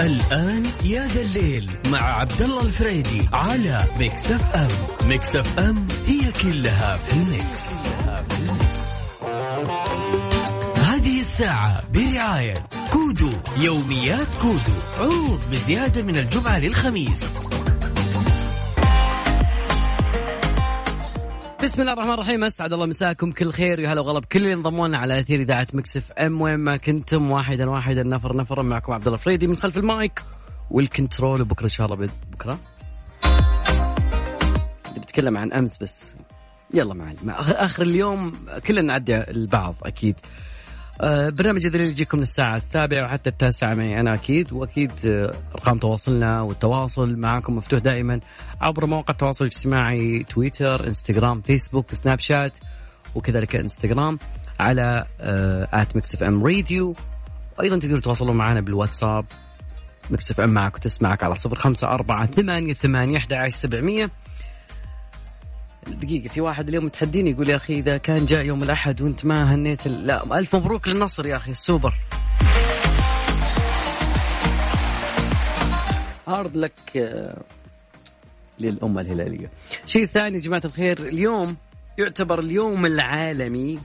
الآن يا ذا الليل مع عبدالله الفريدي على ميكس أف أم. ميكس أف أم هي كلها في الميكس. هذه الساعة برعاية كودو، يوميات كودو، عروض بزيادة من الجمعة للخميس. بسم الله الرحمن الرحيم، أسعد الله مساكم كل خير، يا هلا وغلا بكل اللي انضموا لنا على أثير إذاعة ميكس أف أم. وين ما كنتم واحدا واحدا نفر نفر، معكم عبد الله الفريدي من خلف المايك والكنترول. وبكرة إن شاء الله بكرة بتكلم عن أمس، بس يلا معلم آخر اليوم كلنا نعدي البعض أكيد. برنامج الدليل يجيكم من الساعة 7 وحتى 9 معي أنا أكيد. وأكيد أرقام تواصلنا والتواصل معكم مفتوح دائما عبر مواقع التواصل الاجتماعي، تويتر، إنستغرام، فيسبوك، سناب شات، وكذلك إنستغرام على @mixfmradio. أيضا تقدروا تواصلوا معنا بالواتساب، ميكس أف أم معك وتسمعك على 0548811700. دقيقة، في واحد اليوم متحديني يقول يا أخي إذا كان جاء يوم الأحد وأنت ما هنيت لا، ألف مبروك للنصر يا أخي، السوبر هارد لك للأمة الهلالية. شيء ثاني جماعة الخير، اليوم يعتبر اليوم العالمي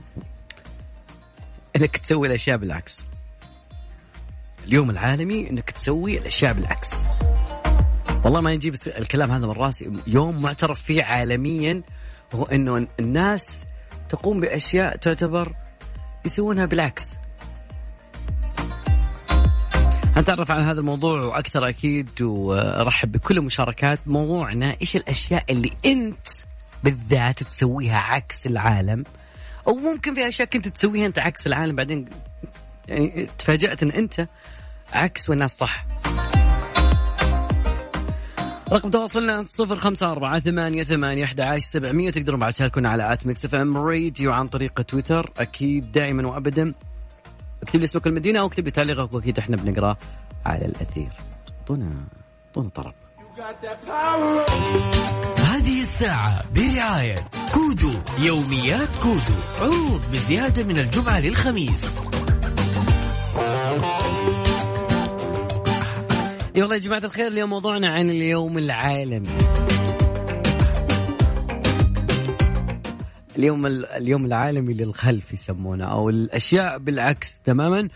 أنك تسوي الأشياء بالعكس. اليوم العالمي أنك تسوي الأشياء بالعكس. والله ما يجيب الكلام هذا من راسي، يوم معترف فيه عالميا هو أنه الناس تقوم بأشياء تعتبر يسوونها بالعكس. هنتعرف عن هذا الموضوع وأكثر أكيد، ورحب بكل المشاركات. موضوعنا إيش الأشياء اللي أنت بالذات تسويها عكس العالم، أو ممكن في أشياء كنت تسويها أنت عكس العالم بعدين يعني تفاجأت أن أنت عكس والناس صح. رقم تواصلنا 0548811700. تقدروا بعد تشاركونا على @mixfmradio عن طريق تويتر أكيد دائما وأبدا. اكتب لي اسمك المدينة أو اكتب لي تعليقك، وأكيد إحنا بنقرأ على الأثير. أعطونا طرب. هذه الساعة برعاية كودو، يوميات كودو، عروض بزيادة من الجمعة للخميس. يا والله يا جماعة الخير، اليوم موضوعنا عن اليوم العالمي. اليوم العالمي للخلف يسمونه، أو الأشياء بالعكس تماما.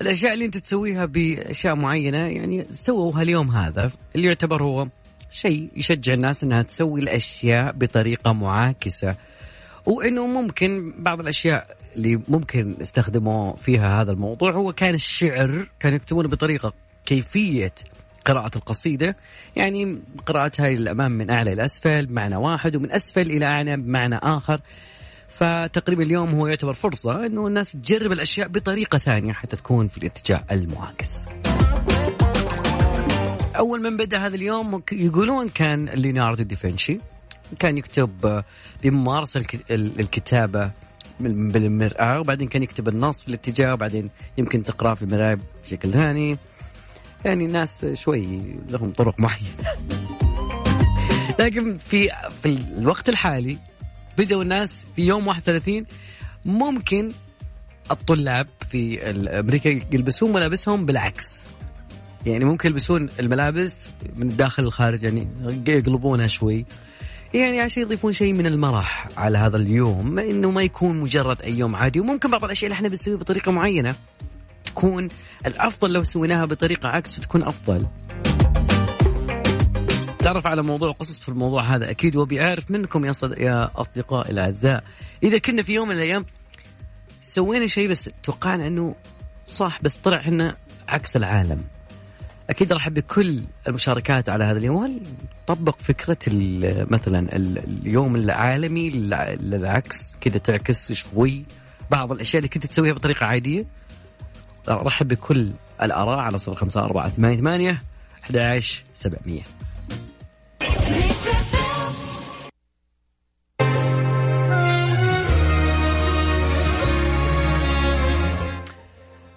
الأشياء اللي أنت تسويها بأشياء معينة يعني سووها اليوم هذا، اللي يعتبر هو شيء يشجع الناس أنها تسوي الأشياء بطريقة معاكسة. وأنه ممكن بعض الأشياء اللي ممكن استخدموا فيها هذا الموضوع هو كان الشعر، كان يكتبونه بطريقة كيفية قراءة القصيدة، يعني قراءتها للأمام من أعلى إلى أسفل بمعنى واحد، ومن أسفل إلى أعلى بمعنى آخر. فتقريبا اليوم هو يعتبر فرصة أنه الناس تجرب الأشياء بطريقة ثانية حتى تكون في الاتجاه المعاكس. أول من بدأ هذا اليوم يقولون كان ليوناردو دافنشي، كان يكتب بممارسة الكتابة بالمرآة، وبعدين كان يكتب النص في الاتجاه، وبعدين يمكن تقرأ في المرآة بشكل ثاني. يعني الناس شوي لهم طرق معينة. لكن في الوقت الحالي بدأوا الناس في يوم 31 ممكن الطلاب في أمريكا يلبسون ملابسهم بالعكس، يعني ممكن يلبسون الملابس من الداخل للخارج، يعني يقلبونها شوي، يعني عشان يضيفون شيء من المرح على هذا اليوم، إنه ما يكون مجرد أي يوم عادي. وممكن بعض الأشياء اللي احنا بنسويها بطريقة معينة تكون الأفضل لو سويناها بطريقة عكس فتكون أفضل. تعرف على موضوع قصص في الموضوع هذا أكيد، وبيعرف منكم يا أصدقاء الأعزاء إذا كنا في يوم من الأيام سوينا شيء بس توقعنا أنه صح بس طلع إحنا عكس العالم. أكيد رحب بكل المشاركات على هذا اليوم. هل طبق فكرة مثلا اليوم العالمي للعكس كده، تعكس شوي بعض الأشياء اللي كنت تسويها بطريقة عادية؟ رحب بكل الآراء على 0548811700.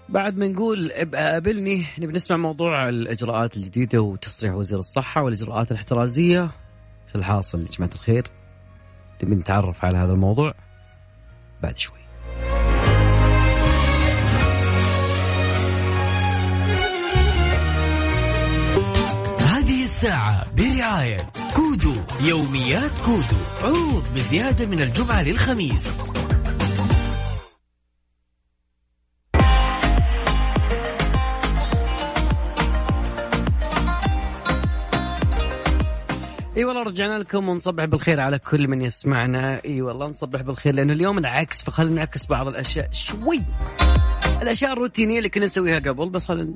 بعد ما نقول قابلني، نبي نسمع موضوع الإجراءات الجديدة وتصريح وزير الصحة والإجراءات الاحترازية. شو الحاصل لجماعة الخير؟ نبي نتعرف على هذا الموضوع بعد شوي. الساعة برعاية كودو. يوميات كودو عروض بزيادة من الجمعة للخميس. اي والله رجعنا لكم ونصبح بالخير على كل من يسمعنا. اي والله نصبح بالخير لانه اليوم العكس، فخلينا نعكس بعض الاشياء شوي، الاشياء الروتينيه اللي كنا نسويها قبل، بس خلينا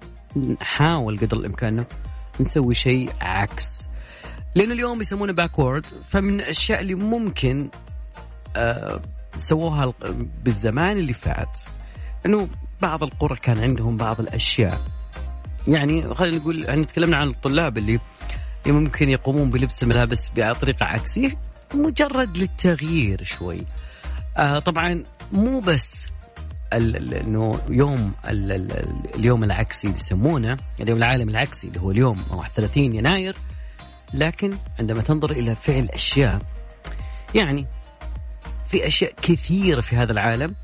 نحاول قدر الامكان نسوي شيء عكس، لانه اليوم يسمونه باكورد. فمن الاشياء اللي ممكن سووها بالزمان اللي فات انه بعض القرى كان عندهم بعض الاشياء، يعني خلينا نقول تكلمنا عن الطلاب اللي ممكن يقومون بلبس الملابس بطريقة عكسية مجرد للتغيير شوي. طبعا مو بس انه يوم اليوم العكسي يسمونه اليوم العالمي العكسي اللي هو اليوم 31 يناير، لكن عندما تنظر الى فعل اشياء، يعني في اشياء كثيرة في هذا العالم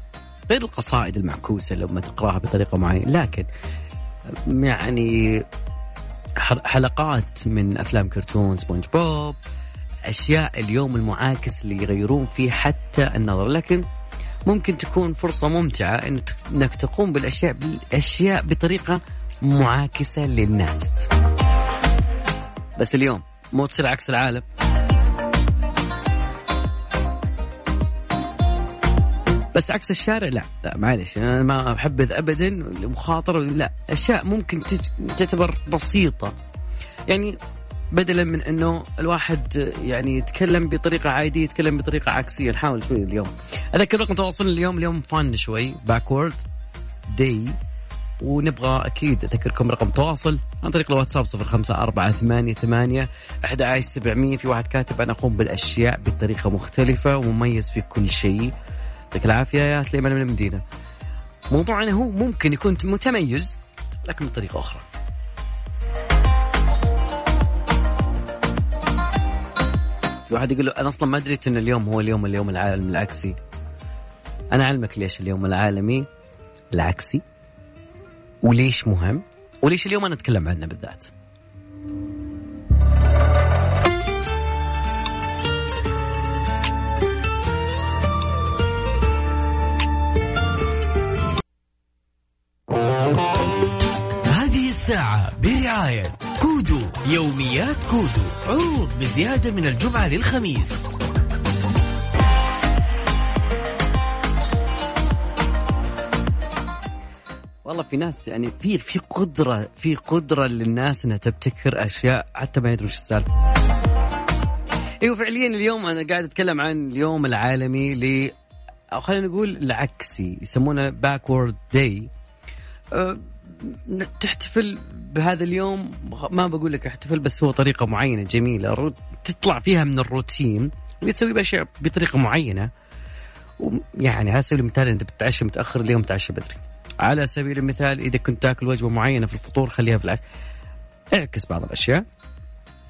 غير القصائد المعكوسة لما تقراها بطريقة معينة، لكن يعني حلقات من أفلام كرتون سبونج بوب، أشياء اليوم المعاكس اللي يغيرون فيه حتى النظر. لكن ممكن تكون فرصة ممتعة أنك تقوم بالأشياء بطريقة معاكسة للناس، بس اليوم مو تصير عكس العالم. بس عكس الشارع لا معلش، أنا ما أحبذ أبدا مخاطرة، لا، أشياء ممكن تعتبر بسيطة، يعني بدلا من أنه الواحد يعني يتكلم بطريقة عادية يتكلم بطريقة عكسية. نحاول شوي اليوم. أذكر رقم تواصلنا اليوم فن شوي، باكورد داي، ونبغى أكيد أذكركم رقم تواصل عن طريق الواتساب 0548811700. في واحد كاتب أنا أقوم بالأشياء بطريقة مختلفة ومميز في كل شيء، يعطيك العافية يا سليمان من المدينة. موضوعنا هو ممكن يكون متميز لكن بطريقة أخرى. واحد يقول له أنا أصلا ما أدريت أن اليوم هو اليوم العالمي العكسي. أنا أعلمك ليش اليوم العالمي العكسي وليش مهم وليش اليوم أنا أتكلم عنه بالذات. ساعة برعاية كودو. يوميات كودو عروض بزيادة من الجمعة للخميس. والله في ناس يعني في قدرة للناس انها تبتكر اشياء حتى ما يدروا ايش السالفة. ايوه فعليا اليوم انا قاعد اتكلم عن اليوم العالمي او خلينا نقول العكسي، يسمونه باكورد داي. تحتفل بهذا اليوم، ما بقول لك احتفل، بس هو طريقة معينة جميلة تطلع فيها من الروتين وتسوي بأشياء بطريقة معينة. يعني على سبيل المثال أنت بتتعشى متأخر، اليوم تعشى بدري. على سبيل المثال إذا كنت تأكل وجبة معينة في الفطور خليها في العشاء. اعكس بعض الأشياء.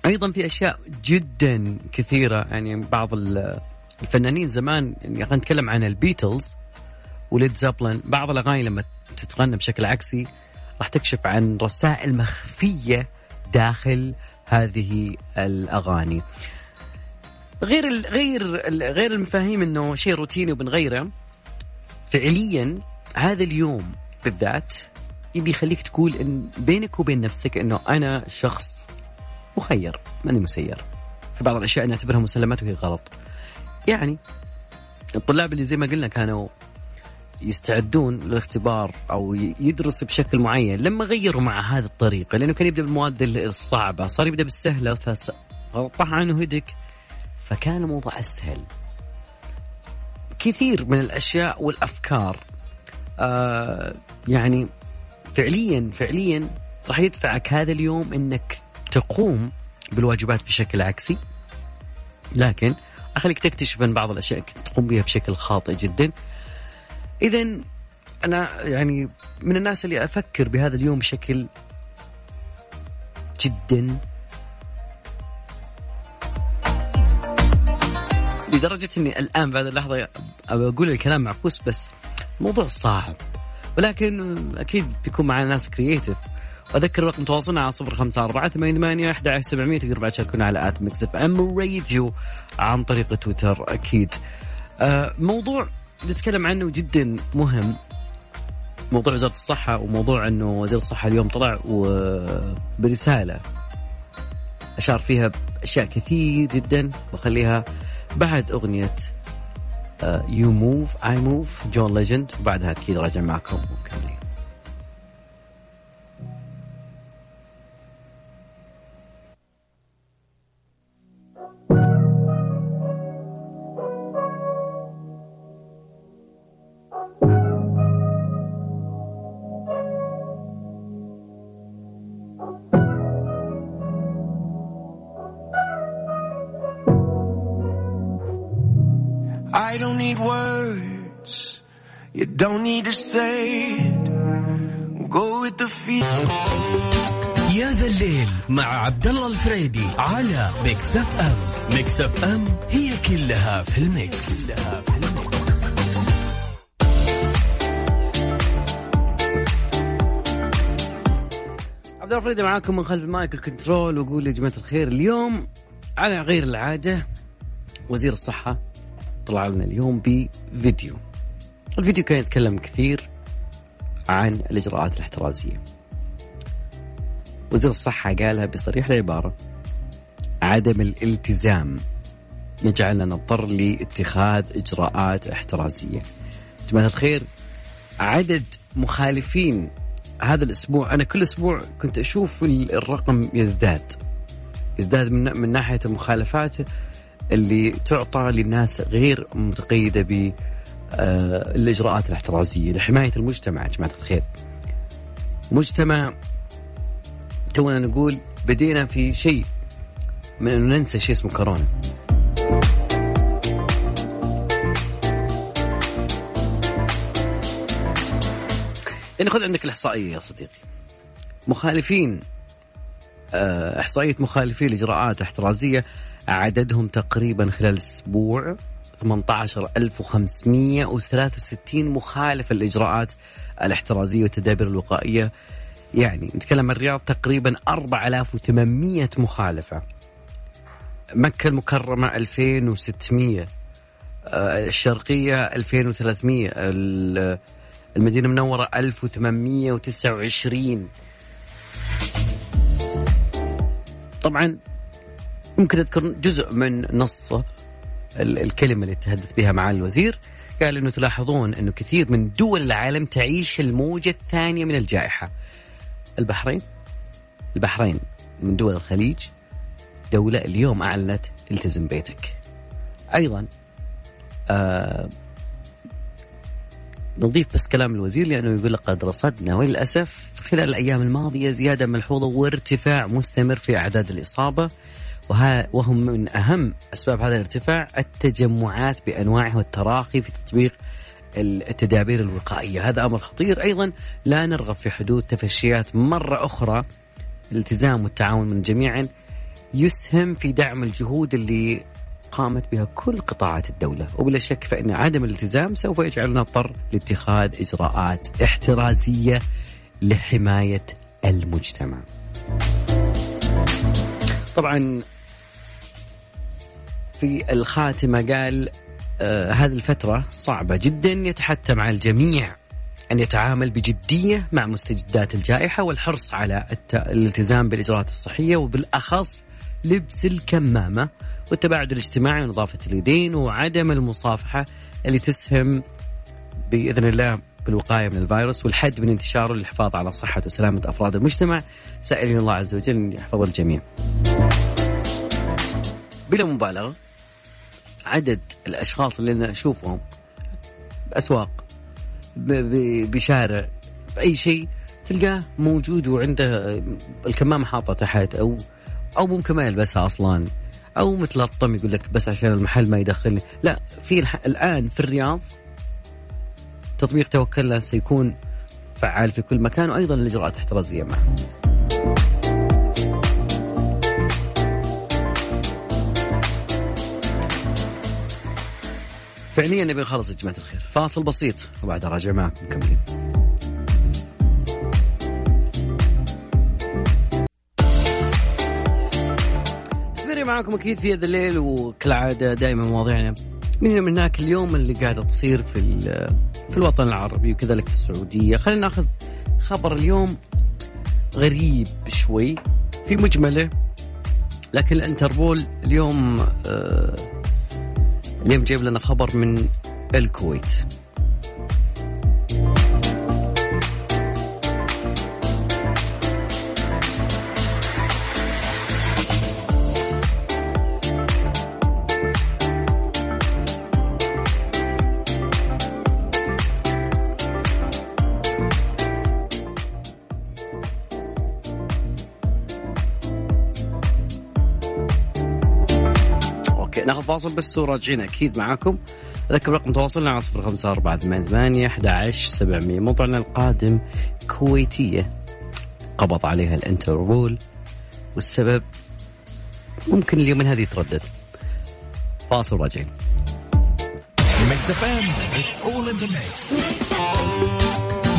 أيضا في أشياء جدا كثيرة، يعني بعض الفنانين زمان، يعني خلينا نتكلم عن البيتلز وليد زابلن، بعض الأغاني لما تتغنى بشكل عكسي راح تكشف عن رسائل مخفية داخل هذه الأغاني، غير المفاهيم إنه شيء روتيني وبنغيره. فعليا هذا اليوم بالذات يبي يخليك تقول إن بينك وبين نفسك إنه أنا شخص مخير، ماني مسير. في بعض الأشياء نعتبرها مسلمات وهي غلط. يعني الطلاب اللي زي ما قلنا كانوا يستعدون للاختبار أو يدرسوا بشكل معين، لما غيروا مع هذه الطريقة، لأنه كان يبدأ بالمواد الصعبة صار يبدأ بالسهلة، فطاح عنه هدك فكان الموضوع أسهل. كثير من الأشياء والأفكار يعني فعليا راح يدفعك هذا اليوم إنك تقوم بالواجبات بشكل عكسي، لكن أخليك تكتشف أن بعض الأشياء تقوم بها بشكل خاطئ جدا. إذن أنا يعني من الناس اللي أفكر بهذا اليوم بشكل جدا، لدرجة أني الآن بعد اللحظة أقول الكلام معكوس، بس موضوع صعب. ولكن أكيد بيكون معنا ناس كرياتيف أذكر رقم تواصلنا على 0548811700. تقدر بعد تشاركونا على آت ميكس أف أم راديو عن طريق تويتر. أكيد موضوع نتكلم عنه جدا مهم، موضوع وزارة الصحة، وموضوع أنه وزير الصحة اليوم طلع برسالة أشار فيها بأشياء كثير جدا، بخليها بعد أغنية You Move I Move جون ليجند، وبعدها أكيد راجع معكم وكملين. I don't need words, you don't need to say it, go with the feeling. يا ذا الليل مع عبدالله الفريدي على ميكس أف أم. ميكس أف أم هي كلها في الميكس. عبدالله الفريدي معاكم من خلف المايك الكنترول، وقول يا جماعة الخير اليوم على غير العادة وزير الصحة طلع لنا اليوم بفيديو. الفيديو كان يتكلم كثير عن الإجراءات الاحترازية. وزير الصحة قالها بصريح العبارة: عدم الالتزام يجعلنا نضطر لاتخاذ إجراءات احترازية. جماعة الخير، عدد مخالفين هذا الأسبوع، أنا كل أسبوع كنت أشوف الرقم يزداد من ناحية المخالفات اللي تعطى للناس غير متقيدة بالإجراءات الاحترازية لحماية المجتمع. جماعة الخير، مجتمع تونا نقول بدينا في شيء من أنه ننسى شيء اسمه كورونا. يعني خذ عندك الإحصائية يا صديقي، مخالفين إحصائية مخالفي الإجراءات الاحترازية عددهم تقريبا خلال الأسبوع 18563 مخالف الإجراءات الاحترازية والتدابير الوقائية. يعني نتكلم الرياض تقريبا 4800 مخالفة، مكة المكرمة 2600، الشرقية 2300، المدينة المنورة 1829. طبعا ممكن أذكر جزء من نص الكلمة اللي تحدث بها مع الوزير. قال أنه تلاحظون أنه كثير من دول العالم تعيش الموجة الثانية من الجائحة. البحرين من دول الخليج دولة اليوم أعلنت التزم بيتك. أيضا نضيف بس كلام الوزير، لأنه يقول لقد رصدنا وللأسف خلال الأيام الماضية زيادة ملحوظة وارتفاع مستمر في أعداد الإصابة، وهم من أهم أسباب هذا الارتفاع التجمعات بأنواعها والتراخي في تطبيق التدابير الوقائية. هذا أمر خطير. أيضا لا نرغب في حدود تفشيات مرة أخرى. الالتزام والتعاون من جميعا يسهم في دعم الجهود اللي قامت بها كل قطاعات الدولة، وبلا شك فإن عدم الالتزام سوف يجعلنا نضطر لاتخاذ إجراءات احترازية لحماية المجتمع. طبعا في الخاتمة قال هذه الفترة صعبة جدا، يتحتم على الجميع أن يتعامل بجدية مع مستجدات الجائحة والحرص على الالتزام بالإجراءات الصحية، وبالأخص لبس الكمامة والتباعد الاجتماعي ونظافة اليدين وعدم المصافحة اللي تسهم بإذن الله بالوقاية من الفيروس والحد من انتشاره للحفاظ على صحة وسلامة أفراد المجتمع، سائلين الله عز وجل أن يحفظ الجميع. بلا مبالغة عدد الأشخاص اللي أنا أشوفهم بأسواق بشارع بأي شيء تلقاه موجود وعنده الكمامة حاطة تحت أو ممكن ما يلبسها أصلاً، أو متلطم يقول لك بس عشان المحل ما يدخلني. لا، في الآن في الرياض تطبيق توكلنا سيكون فعال في كل مكان، وأيضا الإجراءات الاحترازية معه. فعليا نبي نخلص يا جماعة الخير، فاصل بسيط وبعدها راجع معكم مكملين. معاكم أكيد في هذا الليل, وكالعادة دائما مواضيعنا من هناك. اليوم اللي قاعدة تصير في الوطن العربي وكذلك في السعودية. خلينا نأخذ خبر اليوم غريب شوي في مجمله, لكن الانتربول اليوم جايب لنا خبر من الكويت. ناخذ فاصل بس وراجعين أكيد معاكم. أذكر رقم تواصلنا على 0548811700. موضوعنا القادم كويتية قبض عليها الانتربول, والسبب ممكن اليومين هذه يتردد. فاصل وراجعين.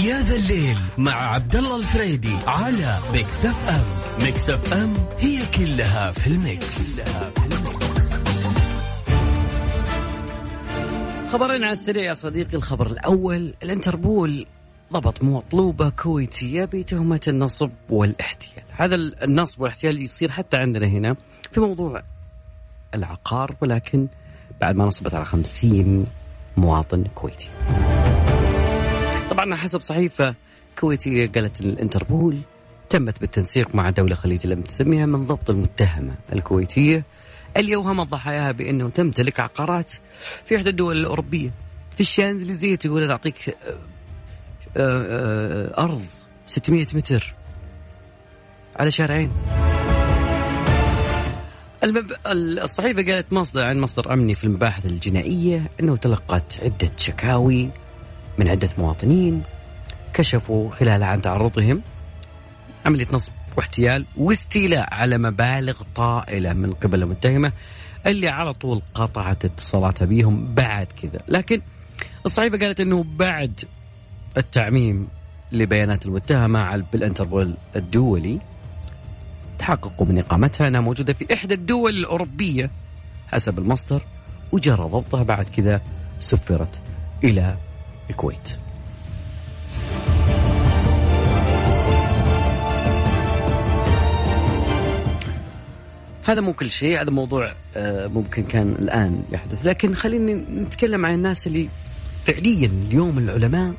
يا ذا الليل مع عبدالله الفريدي على ميكس أف أم. ميكس أف أم هي كلها في الميكس. خبرنا على السريع يا صديقي. الخبر الأول, الانتربول ضبط مطلوبة كويتية بتهمة النصب والاحتيال. هذا النصب والاحتيال يصير حتى عندنا هنا في موضوع العقار, ولكن بعد ما نصبت على 50 مواطن كويتي. طبعا حسب صحيفة كويتية قالت الانتربول تمت بالتنسيق مع دولة خليجية لم تسميها من ضبط المتهمة الكويتية اليوهم ضحاياها بأنه تمتلك عقارات في إحدى الدول الأوروبية. في الشانزليزيه تقول نعطيك أرض 600 متر على شارعين. الصحيفة قالت مصدر عن مصدر أمني في المباحث الجنائية أنه تلقت عدة شكاوي من عدة مواطنين كشفوا خلالها عن تعرضهم عملية نصب واحتيال واستيلاء على مبالغ طائلة من قبل المتهمة اللي على طول قطعت اتصالاتها بيهم بعد كذا. لكن الصحيفة قالت أنه بعد التعميم لبيانات المتهمة بالانتربول الدولي تحققوا من إقامتها أنها موجودة في إحدى الدول الأوروبية حسب المصدر, وجرى ضبطها بعد كذا سفرت إلى الكويت. هذا مو كل شيء, هذا موضوع ممكن كان الآن يحدث, لكن خلينا نتكلم عن الناس اللي فعليا اليوم العلماء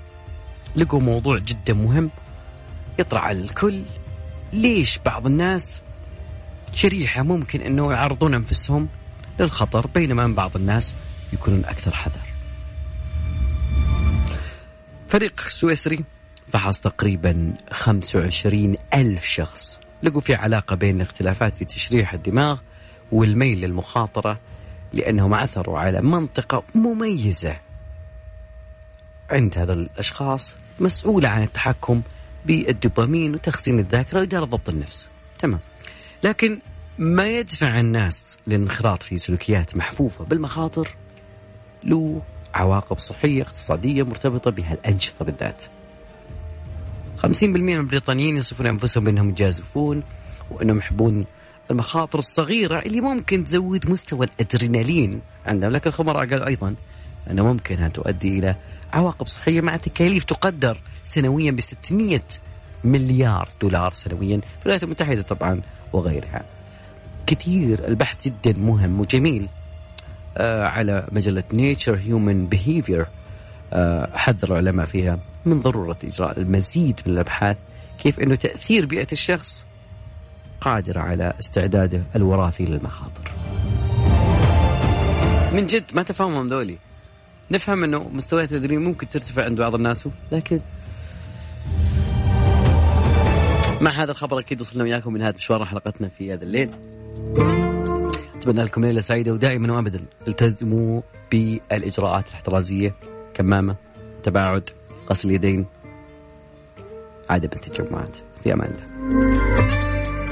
لقوا موضوع جدا مهم يطرح الكل. ليش بعض الناس شريحة ممكن أنه يعرضون أنفسهم للخطر بينما بعض الناس يكونون أكثر حذر؟ فريق سويسري فحص تقريبا 25,000 شخص لقوا في علاقة بين اختلافات في تشريح الدماغ والميل للمخاطرة, لأنهم عثروا على منطقة مميزة عند هذا الأشخاص مسؤولة عن التحكم بالدوبامين وتخزين الذاكرة وإدارة ضبط النفس. تمام, لكن ما يدفع الناس للانخراط في سلوكيات محفوفة بالمخاطر له عواقب صحية اقتصادية مرتبطة بها الأنشطة بالذات. 50% من البريطانيين يصفون أنفسهم بأنهم يجازفون وأنهم يحبون المخاطر الصغيرة اللي ممكن تزود مستوى الأدرينالين عندهم. لكن الخبراء قالوا أيضا أنه ممكن أن تؤدي إلى عواقب صحية مع تكاليف تقدر سنويا $600 مليار سنويا في الولايات المتحدة طبعا وغيرها كثير. البحث جدا مهم وجميل على مجلة نيتشر هيومن بيهيفير. حذر العلماء فيها من ضرورة إجراء المزيد من الأبحاث كيف أنه تأثير بيئة الشخص قادر على استعداده الوراثي للمخاطر. من جد ما تفهمهم ذولي. نفهم أنه مستويات التدريب ممكن ترتفع عند بعض الناس, لكن مع هذا الخبر أكيد وصلنا وياكم من هذا مشوار حلقتنا في هذا الليل. أتمنى لكم ليلة سعيدة, ودائما وأبدا التزموا بالإجراءات الاحترازية: كمامة, تباعد, غسل اليدين, عدم التجمعات. في أمان الله.